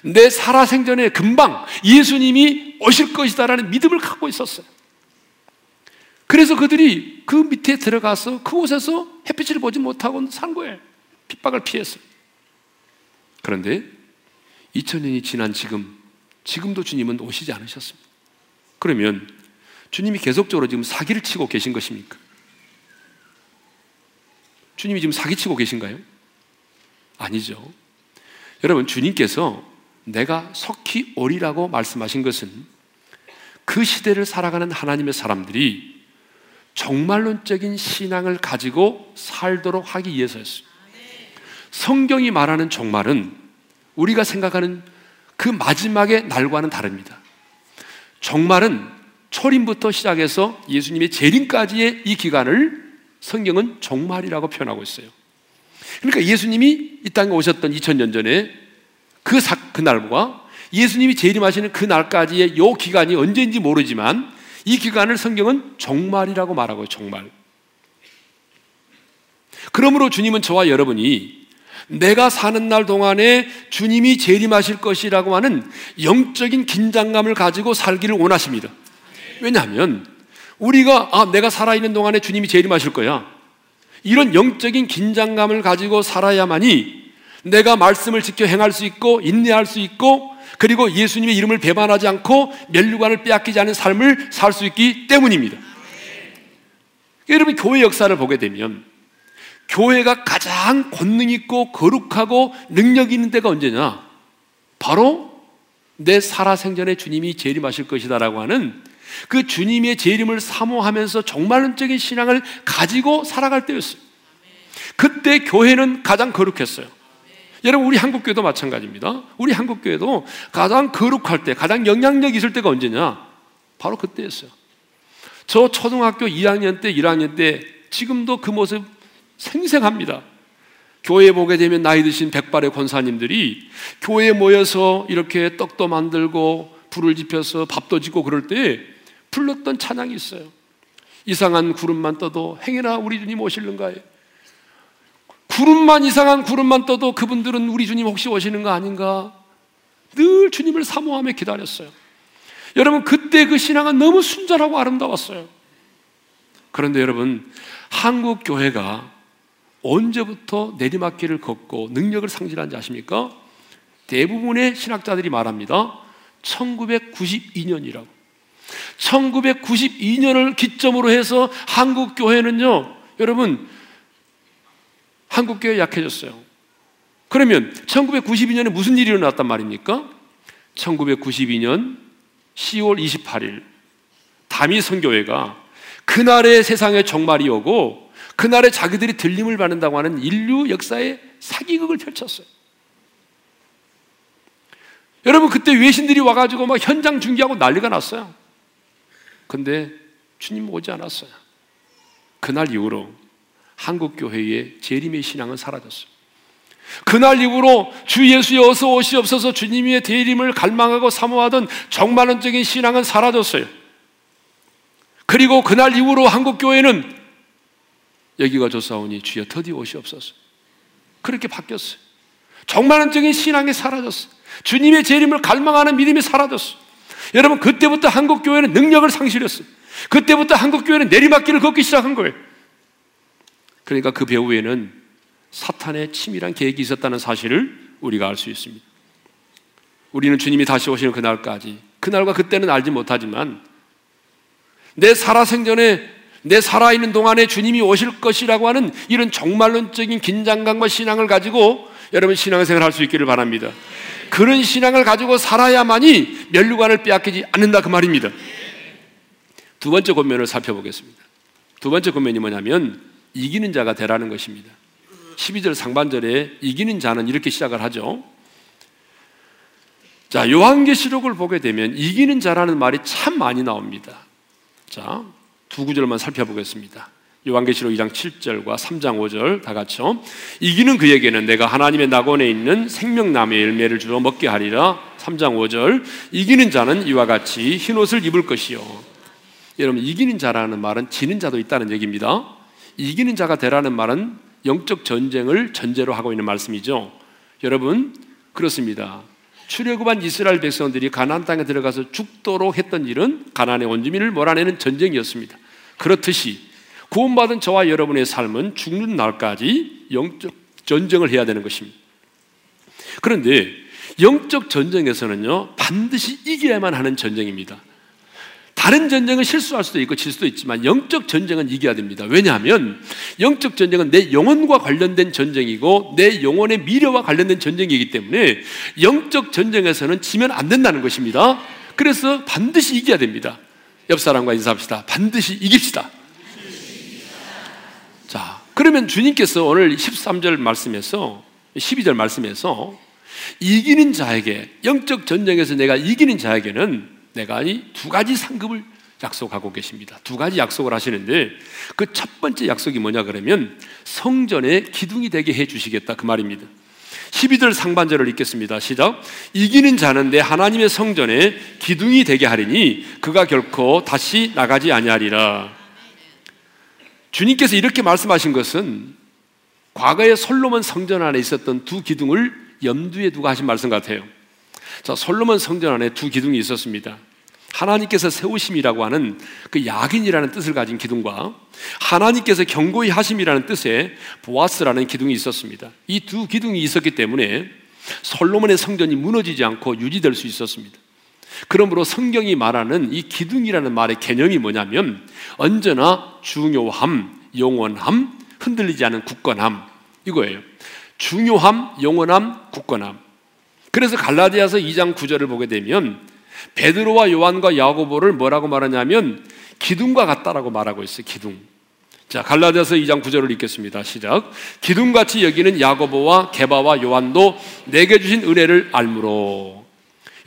내 살아생전에 금방 예수님이 오실 것이다라는 믿음을 갖고 있었어요. 그래서 그들이 그 밑에 들어가서 그곳에서 햇빛을 보지 못하고 산 거예요. 핍박을 피해서. 그런데 2000년이 지난 지금도 주님은 오시지 않으셨습니다. 그러면 주님이 계속적으로 지금 사기를 치고 계신 것입니까? 주님이 지금 사기치고 계신가요? 아니죠. 여러분, 주님께서 내가 속히 오리라고 말씀하신 것은 그 시대를 살아가는 하나님의 사람들이 종말론적인 신앙을 가지고 살도록 하기 위해서였어요. 성경이 말하는 종말은 우리가 생각하는 그 마지막의 날과는 다릅니다. 종말은 초림부터 시작해서 예수님의 재림까지의 이 기간을 성경은 종말이라고 표현하고 있어요. 그러니까 예수님이 이 땅에 오셨던 2000년 전에 그날과 예수님이 재림하시는 그날까지의 이 기간이 언제인지 모르지만 이 기간을 성경은 종말이라고 말하고요. 종말. 그러므로 주님은 저와 여러분이 내가 사는 날 동안에 주님이 재림하실 것이라고 하는 영적인 긴장감을 가지고 살기를 원하십니다. 왜냐하면 우리가 내가 살아있는 동안에 주님이 재림하실 거야, 이런 영적인 긴장감을 가지고 살아야만이 내가 말씀을 지켜 행할 수 있고 인내할 수 있고 그리고 예수님의 이름을 배반하지 않고 면류관을 빼앗기지 않은 삶을 살 수 있기 때문입니다. 여러분, 교회 역사를 보게 되면 교회가 가장 권능 있고 거룩하고 능력 있는 때가 언제냐? 바로 내 살아생전에 주님이 재림하실 것이다라고 하는 그 주님의 재림을 사모하면서 종말론적인 신앙을 가지고 살아갈 때였어요. 그때 교회는 가장 거룩했어요. 여러분, 우리 한국교회도 마찬가지입니다. 우리 한국교회도 가장 거룩할 때, 가장 영향력 있을 때가 언제냐? 바로 그때였어요. 저 초등학교 1학년 때 지금도 그 모습 생생합니다. 교회에 보게 되면 나이 드신 백발의 권사님들이 교회에 모여서 이렇게 떡도 만들고 불을 지펴서 밥도 짓고 그럴 때 불렀던 찬양이 있어요. 이상한 구름만 떠도 행여나 우리 주님 오실는가에. 이상한 구름만 떠도 그분들은 우리 주님 혹시 오시는가 아닌가, 늘 주님을 사모하며 기다렸어요. 여러분, 그때 그 신앙은 너무 순전하고 아름다웠어요. 그런데 여러분, 한국 교회가 언제부터 내리막길을 걷고 능력을 상실한지 아십니까? 대부분의 신학자들이 말합니다. 1992년이라고. 1992년을 기점으로 해서 한국 교회는요, 여러분, 한국 교회 약해졌어요. 그러면 1992년에 무슨 일이 일어났단 말입니까? 1992년 10월 28일 다미 선교회가 그날의 세상의 종말이 오고 그날에 자기들이 들림을 받는다고 하는 인류 역사의 사기극을 펼쳤어요. 여러분, 그때 외신들이 와가지고 막 현장 중계하고 난리가 났어요. 근데 주님 오지 않았어요. 그날 이후로 한국교회의 재림의 신앙은 사라졌어요. 그날 이후로 주 예수의 어서 오시옵소서 주님의 대림을 갈망하고 사모하던 종말론적인 신앙은 사라졌어요. 그리고 그날 이후로 한국교회는 여기가 조사오니 주여 터디 오시옵소서 그렇게 바뀌었어요. 종말론적인 신앙이 사라졌어요. 주님의 재림을 갈망하는 믿음이 사라졌어요. 여러분, 그때부터 한국교회는 능력을 상실했어요. 그때부터 한국교회는 내리막길을 걷기 시작한 거예요. 그러니까 그 배후에는 사탄의 치밀한 계획이 있었다는 사실을 우리가 알 수 있습니다. 우리는 주님이 다시 오시는 그날까지, 그날과 그때는 알지 못하지만 내 살아생전에, 내 살아있는 동안에 주님이 오실 것이라고 하는 이런 종말론적인 긴장감과 신앙을 가지고 여러분 신앙생활을 할 수 있기를 바랍니다. 그런 신앙을 가지고 살아야만이 면류관을 빼앗기지 않는다, 그 말입니다. 두 번째 권면을 살펴보겠습니다. 두 번째 권면이 뭐냐면 이기는 자가 되라는 것입니다. 12절 상반절에 이기는 자는 이렇게 시작을 하죠. 자, 요한계시록을 보게 되면 이기는 자라는 말이 참 많이 나옵니다. 자, 두 구절만 살펴보겠습니다. 요한계시록 2장 7절과 3장 5절 다 같이요. 이기는 그에게는 내가 하나님의 낙원에 있는 생명나무의 열매를 주어 먹게 하리라. 3장 5절. 이기는 자는 이와 같이 흰옷을 입을 것이요. 여러분, 이기는 자라는 말은 지는 자도 있다는 얘기입니다. 이기는 자가 되라는 말은 영적 전쟁을 전제로 하고 있는 말씀이죠. 여러분, 그렇습니다. 출애굽한 이스라엘 백성들이 가나안 땅에 들어가서 죽도록 했던 일은 가나안의 원주민을 몰아내는 전쟁이었습니다. 그렇듯이 구원받은 저와 여러분의 삶은 죽는 날까지 영적 전쟁을 해야 되는 것입니다. 그런데 영적 전쟁에서는요, 반드시 이겨야만 하는 전쟁입니다. 다른 전쟁은 실수할 수도 있고 질 수도 있지만 영적 전쟁은 이겨야 됩니다. 왜냐하면 영적 전쟁은 내 영혼과 관련된 전쟁이고 내 영혼의 미래와 관련된 전쟁이기 때문에 영적 전쟁에서는 지면 안 된다는 것입니다. 그래서 반드시 이겨야 됩니다. 옆 사람과 인사합시다. 반드시 이깁시다. 자, 그러면 주님께서 오늘 13절 말씀에서 12절 말씀에서 이기는 자에게, 영적 전쟁에서 내가 이기는 자에게는 내가 이 두 가지 상급을 약속하고 계십니다. 두 가지 약속을 하시는데 그 첫 번째 약속이 뭐냐 그러면 성전의 기둥이 되게 해 주시겠다 그 말입니다. 12절 상반절을 읽겠습니다. 시작. 이기는 자는 내 하나님의 성전에 기둥이 되게 하리니 그가 결코 다시 나가지 아니하리라. 주님께서 이렇게 말씀하신 것은 과거에 솔로몬 성전 안에 있었던 두 기둥을 염두에 두고 하신 말씀 같아요. 자, 솔로몬 성전 안에 두 기둥이 있었습니다. 하나님께서 세우심이라고 하는 그 야긴이라는 뜻을 가진 기둥과 하나님께서 경고히 하심이라는 뜻의 보아스라는 기둥이 있었습니다. 이 두 기둥이 있었기 때문에 솔로몬의 성전이 무너지지 않고 유지될 수 있었습니다. 그러므로 성경이 말하는 이 기둥이라는 말의 개념이 뭐냐면 언제나 중요함, 영원함, 흔들리지 않은 굳건함, 이거예요. 중요함, 영원함, 굳건함. 그래서 갈라디아서 2장 9절을 보게 되면 베드로와 요한과 야고보를 뭐라고 말하냐면 기둥과 같다라고 말하고 있어요. 기둥. 자, 갈라디아서 2장 9절을 읽겠습니다. 시작. 기둥같이 여기는 야고보와 게바와 요한도 내게 주신 은혜를 알므로.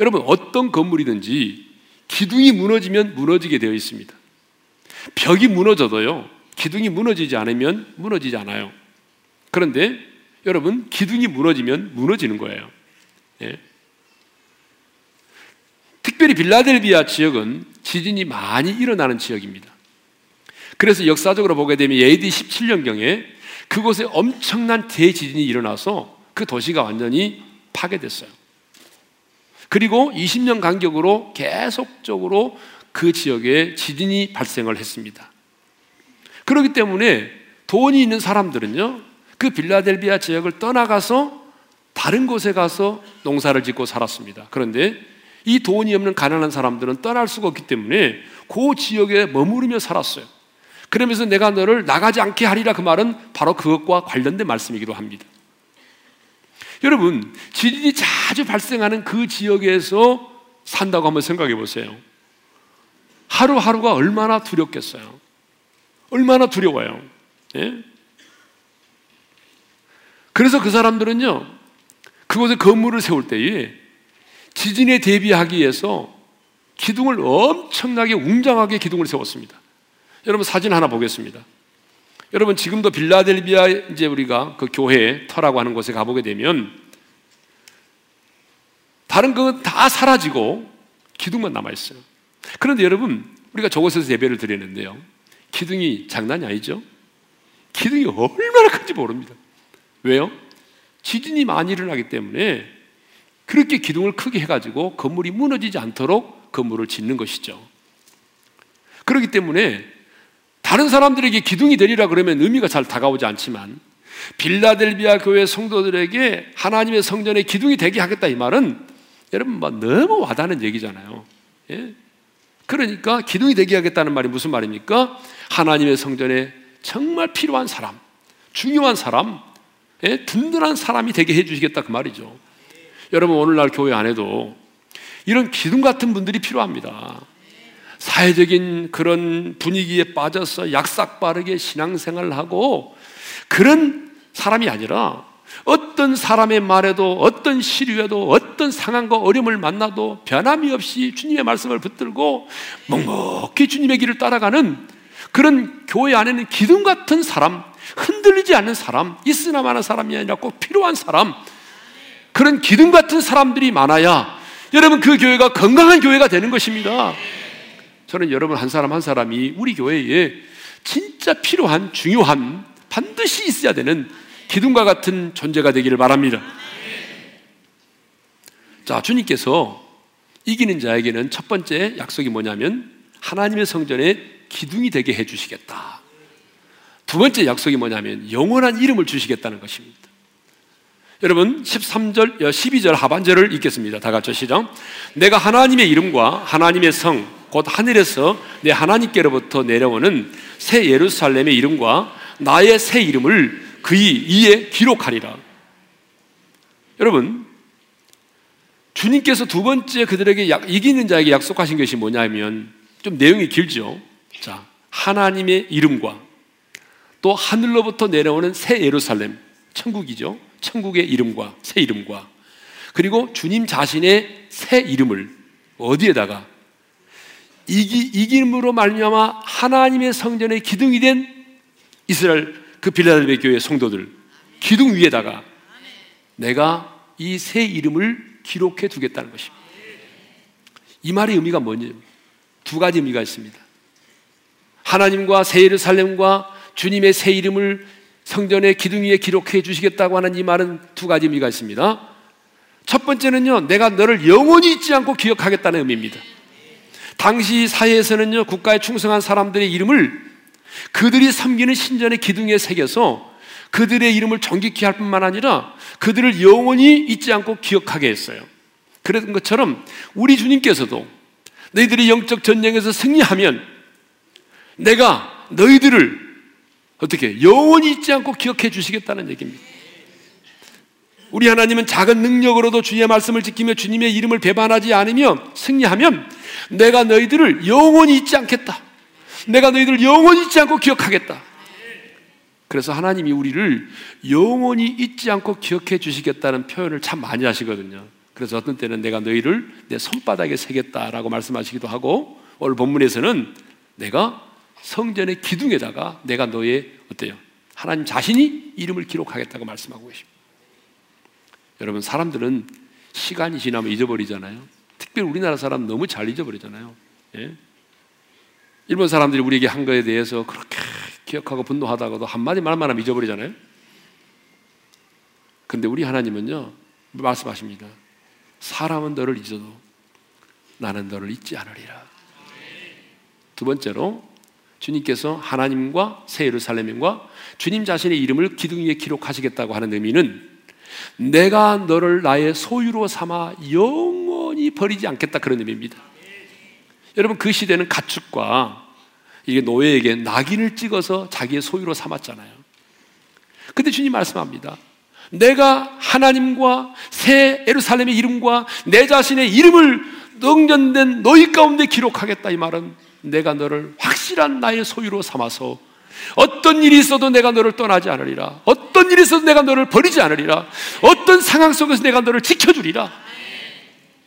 여러분, 어떤 건물이든지 기둥이 무너지면 무너지게 되어 있습니다. 벽이 무너져도요, 기둥이 무너지지 않으면 무너지지 않아요. 그런데 여러분, 기둥이 무너지면 무너지는 거예요. 예. 특별히 빌라델비아 지역은 지진이 많이 일어나는 지역입니다. 그래서 역사적으로 보게 되면 AD 17년경에 그곳에 엄청난 대지진이 일어나서 그 도시가 완전히 파괴됐어요. 그리고 20년 간격으로 계속적으로 그 지역에 지진이 발생을 했습니다. 그렇기 때문에 돈이 있는 사람들은요, 그 빌라델비아 지역을 떠나가서 다른 곳에 가서 농사를 짓고 살았습니다. 그런데 이 돈이 없는 가난한 사람들은 떠날 수가 없기 때문에 그 지역에 머무르며 살았어요. 그러면서 내가 너를 나가지 않게 하리라, 그 말은 바로 그것과 관련된 말씀이기도 합니다. 여러분, 지진이 자주 발생하는 그 지역에서 산다고 한번 생각해 보세요. 하루하루가 얼마나 두렵겠어요. 얼마나 두려워요. 예? 그래서 그 사람들은요, 그곳에 건물을 세울 때에 지진에 대비하기 위해서 기둥을 엄청나게 웅장하게 기둥을 세웠습니다. 여러분, 사진 하나 보겠습니다. 여러분, 지금도 빌라델비아, 이제 우리가 그 교회 터라고 하는 곳에 가보게 되면 다른 건 다 사라지고 기둥만 남아있어요. 그런데 여러분, 우리가 저곳에서 예배를 드리는데요, 기둥이 장난이 아니죠? 기둥이 얼마나 큰지 모릅니다. 왜요? 지진이 많이 일어나기 때문에 그렇게 기둥을 크게 해가지고 건물이 무너지지 않도록 건물을 짓는 것이죠. 그렇기 때문에 다른 사람들에게 기둥이 되리라 그러면 의미가 잘 다가오지 않지만 빌라델비아 교회 성도들에게 하나님의 성전에 기둥이 되게 하겠다, 이 말은 여러분, 너무 와닿는 얘기잖아요. 예? 그러니까 기둥이 되게 하겠다는 말이 무슨 말입니까? 하나님의 성전에 정말 필요한 사람, 중요한 사람, 예? 든든한 사람이 되게 해주시겠다 그 말이죠. 여러분, 오늘날 교회 안에도 이런 기둥 같은 분들이 필요합니다. 사회적인 그런 분위기에 빠져서 약삭빠르게 신앙생활을 하고 그런 사람이 아니라 어떤 사람의 말에도, 어떤 시류에도, 어떤 상황과 어려움을 만나도 변함이 없이 주님의 말씀을 붙들고 묵묵히 주님의 길을 따라가는 그런 교회 안에는 기둥 같은 사람, 흔들리지 않는 사람, 있으나 마나 사람이 아니라 꼭 필요한 사람, 그런 기둥 같은 사람들이 많아야 여러분 그 교회가 건강한 교회가 되는 것입니다. 저는 여러분 한 사람 한 사람이 우리 교회에 진짜 필요한, 중요한, 반드시 있어야 되는 기둥과 같은 존재가 되기를 바랍니다. 자, 주님께서 이기는 자에게는 첫 번째 약속이 뭐냐면 하나님의 성전에 기둥이 되게 해주시겠다. 두 번째 약속이 뭐냐면 영원한 이름을 주시겠다는 것입니다. 여러분 13절, 12절 하반절을 읽겠습니다. 다 같이 시작. 내가 하나님의 이름과 하나님의 성, 곧 하늘에서 내 하나님께로부터 내려오는 새 예루살렘의 이름과 나의 새 이름을 그의 이에 기록하리라. 여러분, 주님께서 두 번째 그들에게 이기는 자에게 약속하신 것이 뭐냐면, 좀 내용이 길죠. 자, 하나님의 이름과 또 하늘로부터 내려오는 새 예루살렘, 천국이죠. 천국의 이름과 새 이름과, 그리고 주님 자신의 새 이름을 어디에다가, 이김으로 말미암아 하나님의 성전의 기둥이 된 이스라엘 그 빌라델비아 교회 성도들 기둥 위에다가 내가 이 새 이름을 기록해 두겠다는 것입니다. 이 말의 의미가 뭔지 두 가지 의미가 있습니다. 하나님과 새 예루살렘과 주님의 새 이름을 성전의 기둥 위에 기록해 주시겠다고 하는 이 말은 두 가지 의미가 있습니다. 첫 번째는요, 내가 너를 영원히 잊지 않고 기억하겠다는 의미입니다. 당시 사회에서는요, 국가에 충성한 사람들의 이름을 그들이 섬기는 신전의 기둥에 새겨서 그들의 이름을 정기케 할 뿐만 아니라 그들을 영원히 잊지 않고 기억하게 했어요. 그런 것처럼 우리 주님께서도 너희들이 영적 전쟁에서 승리하면 내가 너희들을 어떻게 영원히 잊지 않고 기억해 주시겠다는 얘기입니다. 우리 하나님은 작은 능력으로도 주님의 말씀을 지키며 주님의 이름을 배반하지 않으며 승리하면 내가 너희들을 영원히 잊지 않겠다, 내가 너희들을 영원히 잊지 않고 기억하겠다. 그래서 하나님이 우리를 영원히 잊지 않고 기억해 주시겠다는 표현을 참 많이 하시거든요. 그래서 어떤 때는 내가 너희를 내 손바닥에 새겠다라고 말씀하시기도 하고, 오늘 본문에서는 내가 성전의 기둥에다가 내가 너의 어때요? 하나님 자신이 이름을 기록하겠다고 말씀하고 계십니다. 여러분, 사람들은 시간이 지나면 잊어버리잖아요. 특별히 우리나라 사람 너무 잘 잊어버리잖아요. 예? 일본 사람들이 우리에게 한 거에 대해서 그렇게 기억하고 분노하다가도 한마디 말만 하면 잊어버리잖아요. 근데 우리 하나님은요, 말씀하십니다. 사람은 너를 잊어도 나는 너를 잊지 않으리라. 두 번째로 주님께서 하나님과 새 예루살렘과 주님 자신의 이름을 기둥 위에 기록하시겠다고 하는 의미는 내가 너를 나의 소유로 삼아 영원히 버리지 않겠다, 그런 의미입니다. 여러분, 그 시대는 가축과 이게 노예에게 낙인을 찍어서 자기의 소유로 삼았잖아요. 근데 주님 말씀합니다. 내가 하나님과 새 예루살렘의 이름과 내 자신의 이름을 능전된 너희 가운데 기록하겠다. 이 말은 내가 너를 확실한 나의 소유로 삼아서 어떤 일이 있어도 내가 너를 떠나지 않으리라, 어떤 일이 있어도 내가 너를 버리지 않으리라, 어떤 상황 속에서 내가 너를 지켜주리라.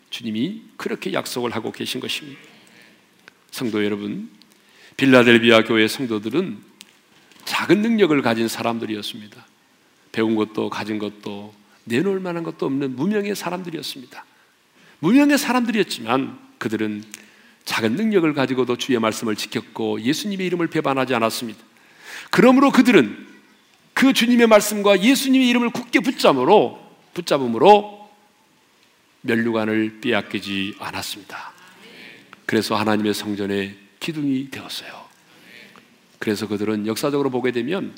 주님이 그렇게 약속을 하고 계신 것입니다. 성도 여러분, 빌라델비아 교회 성도들은 작은 능력을 가진 사람들이었습니다. 배운 것도 가진 것도 내놓을 만한 것도 없는 무명의 사람들이었습니다. 무명의 사람들이었지만 그들은 작은 능력을 가지고도 주의 말씀을 지켰고 예수님의 이름을 배반하지 않았습니다. 그러므로 그들은 그 주님의 말씀과 예수님의 이름을 굳게 붙잡음으로 면류관을 빼앗기지 않았습니다. 그래서 하나님의 성전의 기둥이 되었어요. 그래서 그들은 역사적으로 보게 되면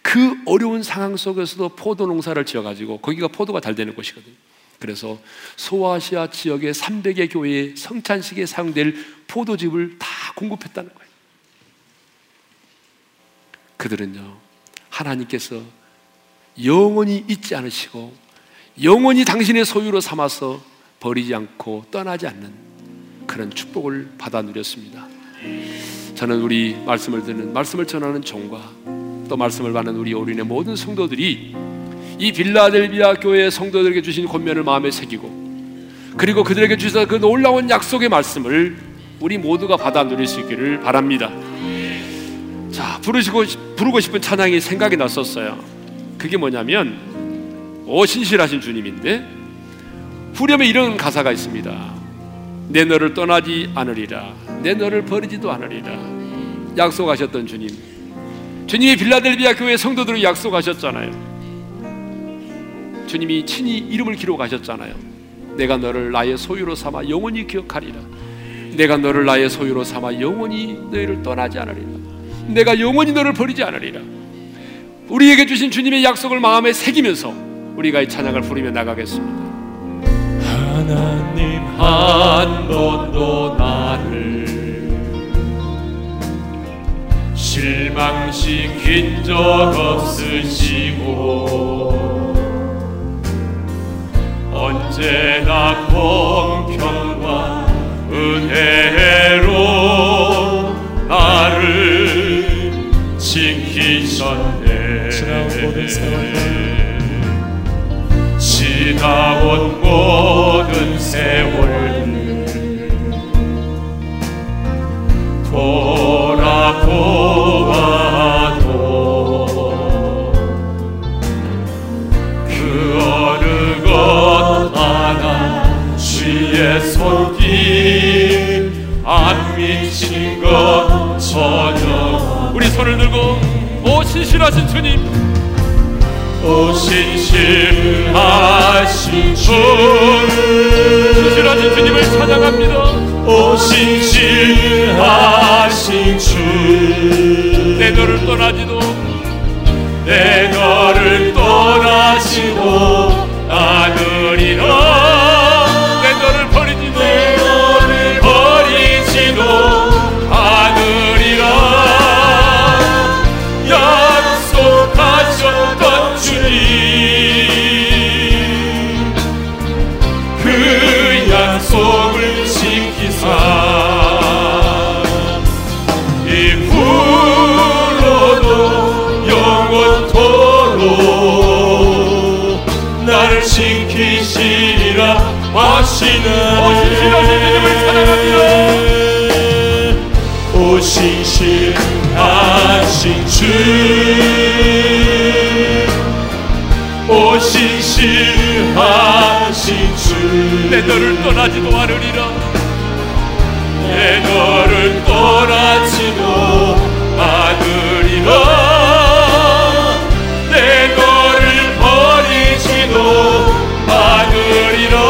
그 어려운 상황 속에서도 포도 농사를 지어가지고, 거기가 포도가 잘 되는 곳이거든요. 그래서 소아시아 지역의 300여 교회의 성찬식에 사용될 포도즙을 다 공급했다는 거예요. 그들은요, 하나님께서 영원히 잊지 않으시고 영원히 당신의 소유로 삼아서 버리지 않고 떠나지 않는 그런 축복을 받아 누렸습니다. 저는 우리 말씀을 전하는 종과 또 말씀을 받는 우리 어린의 모든 성도들이 이 빌라델비아 교회의 성도들에게 주신 권면을 마음에 새기고, 그리고 그들에게 주신 그 놀라운 약속의 말씀을 우리 모두가 받아 누릴 수 있기를 바랍니다. 자, 부르고 싶은 찬양이 생각이 났었어요. 그게 뭐냐면 신실하신 주님인데 후렴에 이런 가사가 있습니다. 내 너를 떠나지 않으리라, 내 너를 버리지도 않으리라. 약속하셨던 주님, 주님이 빌라델비아 교회 성도들을 약속하셨잖아요. 주님이 친히 이름을 기록하셨잖아요. 내가 너를 나의 소유로 삼아 영원히 기억하리라. 내가 너를 나의 소유로 삼아 영원히 너희를 떠나지 않으리라. 내가 영원히 너를 버리지 않으리라. 우리에게 주신 주님의 약속을 마음에 새기면서 우리가 이 찬양을 부르며 나가겠습니다. 하나님 한 번도 나를 실망시킨 적 없으시고 언제나 공평과 은혜로 나를 지키셨네. 지나온 모든 세월을 돌아보아도 그 어느 것 하나 주의 손길 안 미친 것 전혀. 우리 손을 들고 신실하신 주님, 신실하신 주, 신실하신 주님을 찬양합니다. 신실하신 주, 내 너를 떠나지도, 내 너를 떠나지도 않으리라. 내 너를 버리지도, 내 너를 버리지도 않으리라. 약속하셨다 주님, 그 약속을 지키사 이후로도 영원토록 나를 지키시리라 하시는 신실하신 주, 신실하신 주, 내 너를 떠나지도 않으리라. 내 너를 떠나지도 않으리라. 내 너를 버리지도 않으리라.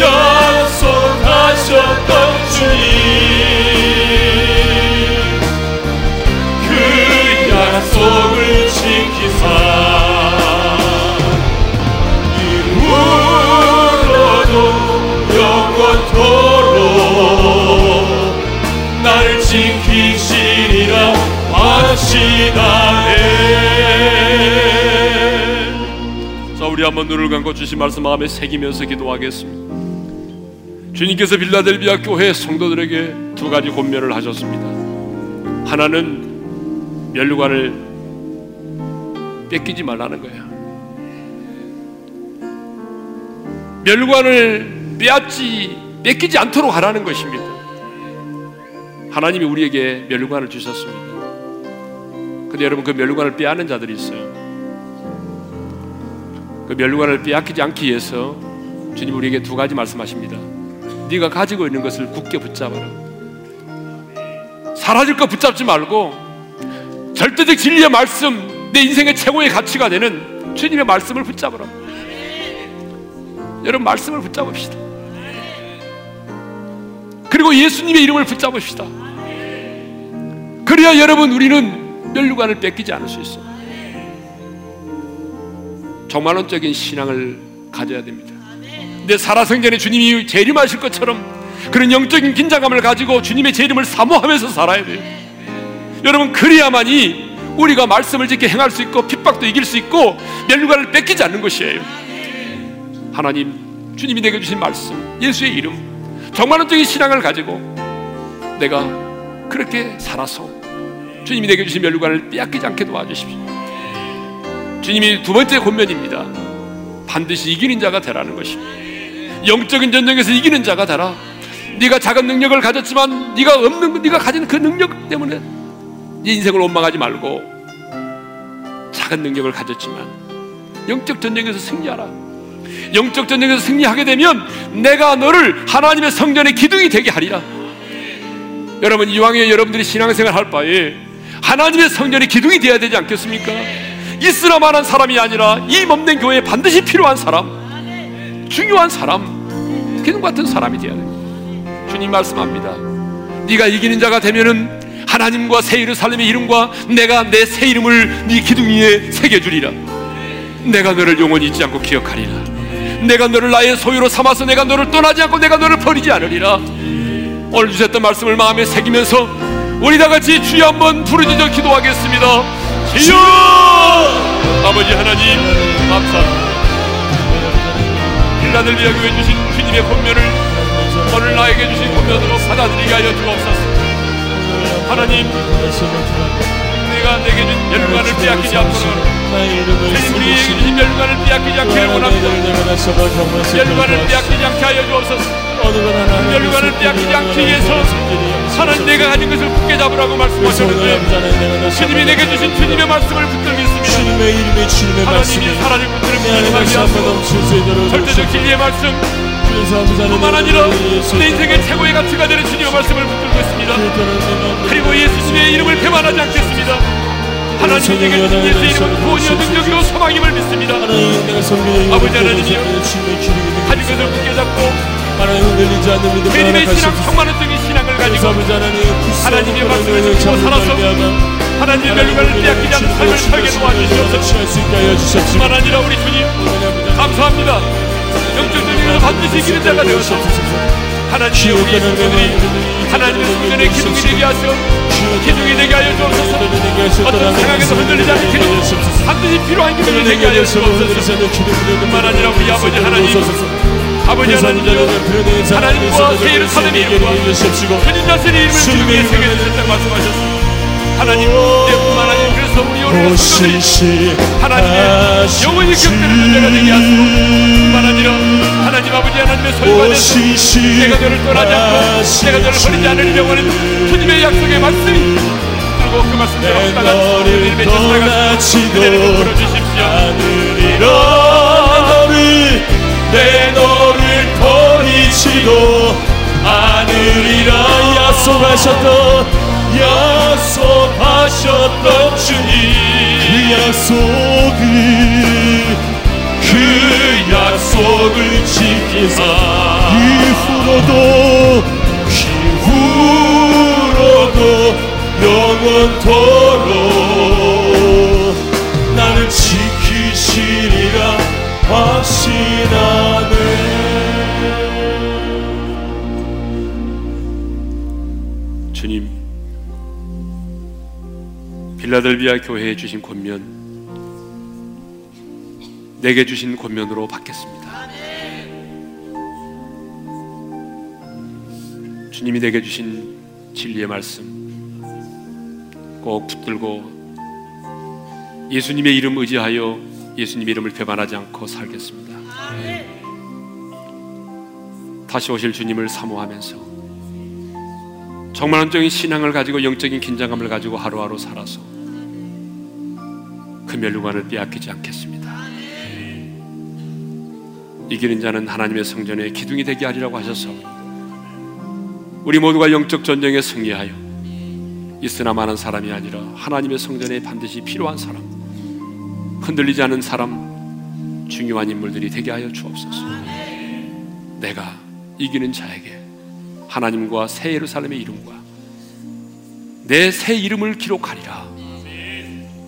약속하셨던 주님, 그 약속을 지키사 나를 지키시리라 하시다네. 자, 우리 한번 눈을 감고 주신 말씀 마음에 새기면서 기도하겠습니다. 주님께서 빌라델비아 교회 성도들에게 두 가지 권면을 하셨습니다. 하나는 면류관을 뺏기지 말라는 거예요. 면류관을 뺏기지 않도록 하라는 것입니다. 하나님이 우리에게 면류관을 주셨습니다. 근데 여러분, 그 면류관을 빼앗는 자들이 있어요. 그 면류관을 빼앗기지 않기 위해서 주님 우리에게 두 가지 말씀하십니다. 네가 가지고 있는 것을 굳게 붙잡아라. 사라질 거 붙잡지 말고 절대적 진리의 말씀, 내 인생의 최고의 가치가 되는 주님의 말씀을 붙잡아라. 여러분, 말씀을 붙잡읍시다. 그리고 예수님의 이름을 붙잡읍시다. 그래야 여러분, 우리는 면류관을 뺏기지 않을 수 있어요. 종말론적인 신앙을 가져야 됩니다. 근데 살아생전에 주님이 재림하실 것처럼 그런 영적인 긴장감을 가지고 주님의 재림을 사모하면서 살아야 돼요. 여러분, 그래야만이 우리가 말씀을 지켜 행할 수 있고 핍박도 이길 수 있고 면류관을 뺏기지 않는 것이에요. 하나님, 주님이 내게 주신 말씀, 예수의 이름, 정말론적인 신앙을 가지고 내가 그렇게 살아서 주님이 내게 주신 면류관을 빼앗기지 않게 도와주십시오. 주님이 두 번째 권면입니다. 반드시 이기는 자가 되라는 것입니다. 영적인 전쟁에서 이기는 자가 되라. 네가 작은 능력을 가졌지만 네가 없는, 네가 가진 그 능력 때문에 네 인생을 원망하지 말고 작은 능력을 가졌지만 영적 전쟁에서 승리하라. 영적 전쟁에서 승리하게 되면 내가 너를 하나님의 성전의 기둥이 되게 하리라. 여러분, 이왕에 여러분들이 신앙생활 할 바에 하나님의 성전의 기둥이 되어야 되지 않겠습니까? 있으라만 한 사람이 아니라 이 몸된 교회에 반드시 필요한 사람, 중요한 사람, 기둥 같은 사람이 되어야 돼요. 주님 말씀합니다. 네가 이기는 자가 되면은 하나님과 새 예루살렘의 이름과 내가 내 새 이름을 네 기둥위에 새겨주리라. 내가 너를 영원히 잊지 않고 기억하리라. 내가 너를 나의 소유로 삼아서 내가 너를 떠나지 않고 내가 너를 버리지 않으리라. 오늘 주셨던 말씀을 마음에 새기면서 우리 다같이 주여 한번 부르짖어 기도하겠습니다. 주여! 아버지 하나님 감사합니다. 필라델비아 교회 주신 주님의 권면을 오늘 나에게 주신 권면으로 받아들이게 하여 주옵소서. 하나님, 내가 내게 준 열관을 빼앗기지 않도록, 주님 우리에게 주신 열관을 빼앗기지 않게 원합니다. 열관을 빼앗기지 않게 하여 주옵소서. 열관을 빼앗기지 않기 위해서 하나님 내가 가진 것을 굳게 잡으라고 말씀하셨는데 주님이 내게 주신 주님의 말씀을 붙들겠습니다. 하나님이 사랑을 붙들며 절대적 진리의 말씀 뿐만 아니라 내 인생의 최고의 가치가 되는 주님의 말씀을 붙들겠습니다. 그리고 예수님의 이름을 배반하지 않겠습니다. 하나님에게 주신 예수의 이름은 구원이요 능력이요 소망임을 믿습니다. 아버지 하나님이여, 가진 것을 굳게 잡고 믿음의 신앙, 성만원적인 신앙을 가지고 하나님의 말씀을 듣고 살아서 하나님의 멸류관을 빼앗기지 않는 삶을 살게 도와주시옵소서. 뿐만 아니라 우리 주님 감사합니다. 영적전쟁에서 반드시 이기는 자가 되어서 하나님의 우리 예수님들이 하나님의 성전의 기둥이 되게 하시오. 기둥이 되게 하여 주옵소서. 어떤 상황에서 흔들리지 않는 기둥, 반드시 필요한 기둥이 되게 하여 주옵소서. 뿐만 아니라 우리 아버지 하나님, 아버지 하나님, 하나님과 새 예루살렘의 이름과 주님 자신의 이름을 기둥에 새겨주셨다고 말씀하셨습니다. 하나님, 뿐만 아니라 그래서 우리 오늘의 성도들이 하나님의 영원히 기억되는 존재가 되게 하시오. 하나님 아버지 하나님의 소유가 되서 내가 너를 떠나지 않고 내가 너를 버리지 않을 영원한 주님의 약속의 말씀이, 그리고 그 말씀대로 합당한 우리를 맺어 살아가시고 그대로 걸어주십시오. 하늘이라 내 너를 버리지도 않으리라 약속하셨던 주님, 그 약속을 지키사 이후로도 영원토록 나를 지키시리라 확신하네. 주님, 빌라델비아 교회에 주신 권면 내게 주신 권면으로 받겠습니다. 아멘. 주님이 내게 주신 진리의 말씀 꼭 붙들고 예수님의 이름 의지하여 예수님의 이름을 배반하지 않고 살겠습니다. 아멘. 다시 오실 주님을 사모하면서 정말론적인 신앙을 가지고 영적인 긴장감을 가지고 하루하루 살아서 그 면류관을 빼앗기지 않겠습니다. 이기는 자는 하나님의 성전에 기둥이 되게 하리라고 하셔서 우리 모두가 영적 전쟁에 승리하여 있으나 마는 사람이 아니라 하나님의 성전에 반드시 필요한 사람, 흔들리지 않은 사람, 중요한 인물들이 되게 하여 주옵소서. 내가 이기는 자에게 하나님과 새 예루살렘의 이름과 내 새 이름을 기록하리라.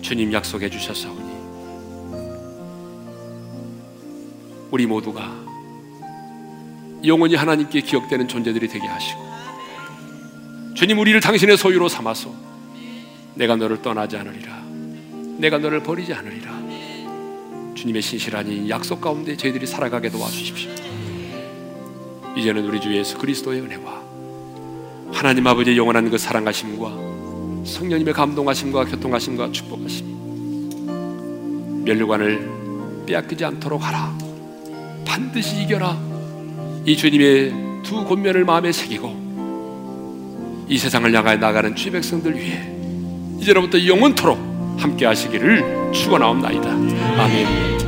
주님 약속해 주셨사오니 우리 모두가 영원히 하나님께 기억되는 존재들이 되게 하시고 주님 우리를 당신의 소유로 삼아서 내가 너를 떠나지 않으리라, 내가 너를 버리지 않으리라 주님의 신실한 이 약속 가운데 저희들이 살아가게 도와주십시오. 이제는 우리 주 예수 그리스도의 은혜와 하나님 아버지의 영원한 그 사랑하심과 성령님의 감동하심과 교통하심과 축복하심, 면류관을 빼앗기지 않도록 하라. 반드시 이겨라. 이 주님의 두 권면을 마음에 새기고 이 세상을 향하여 나가는 주의 백성들 위해 이제로부터 영원토록 함께 하시기를 축원하옵나이다. 아멘.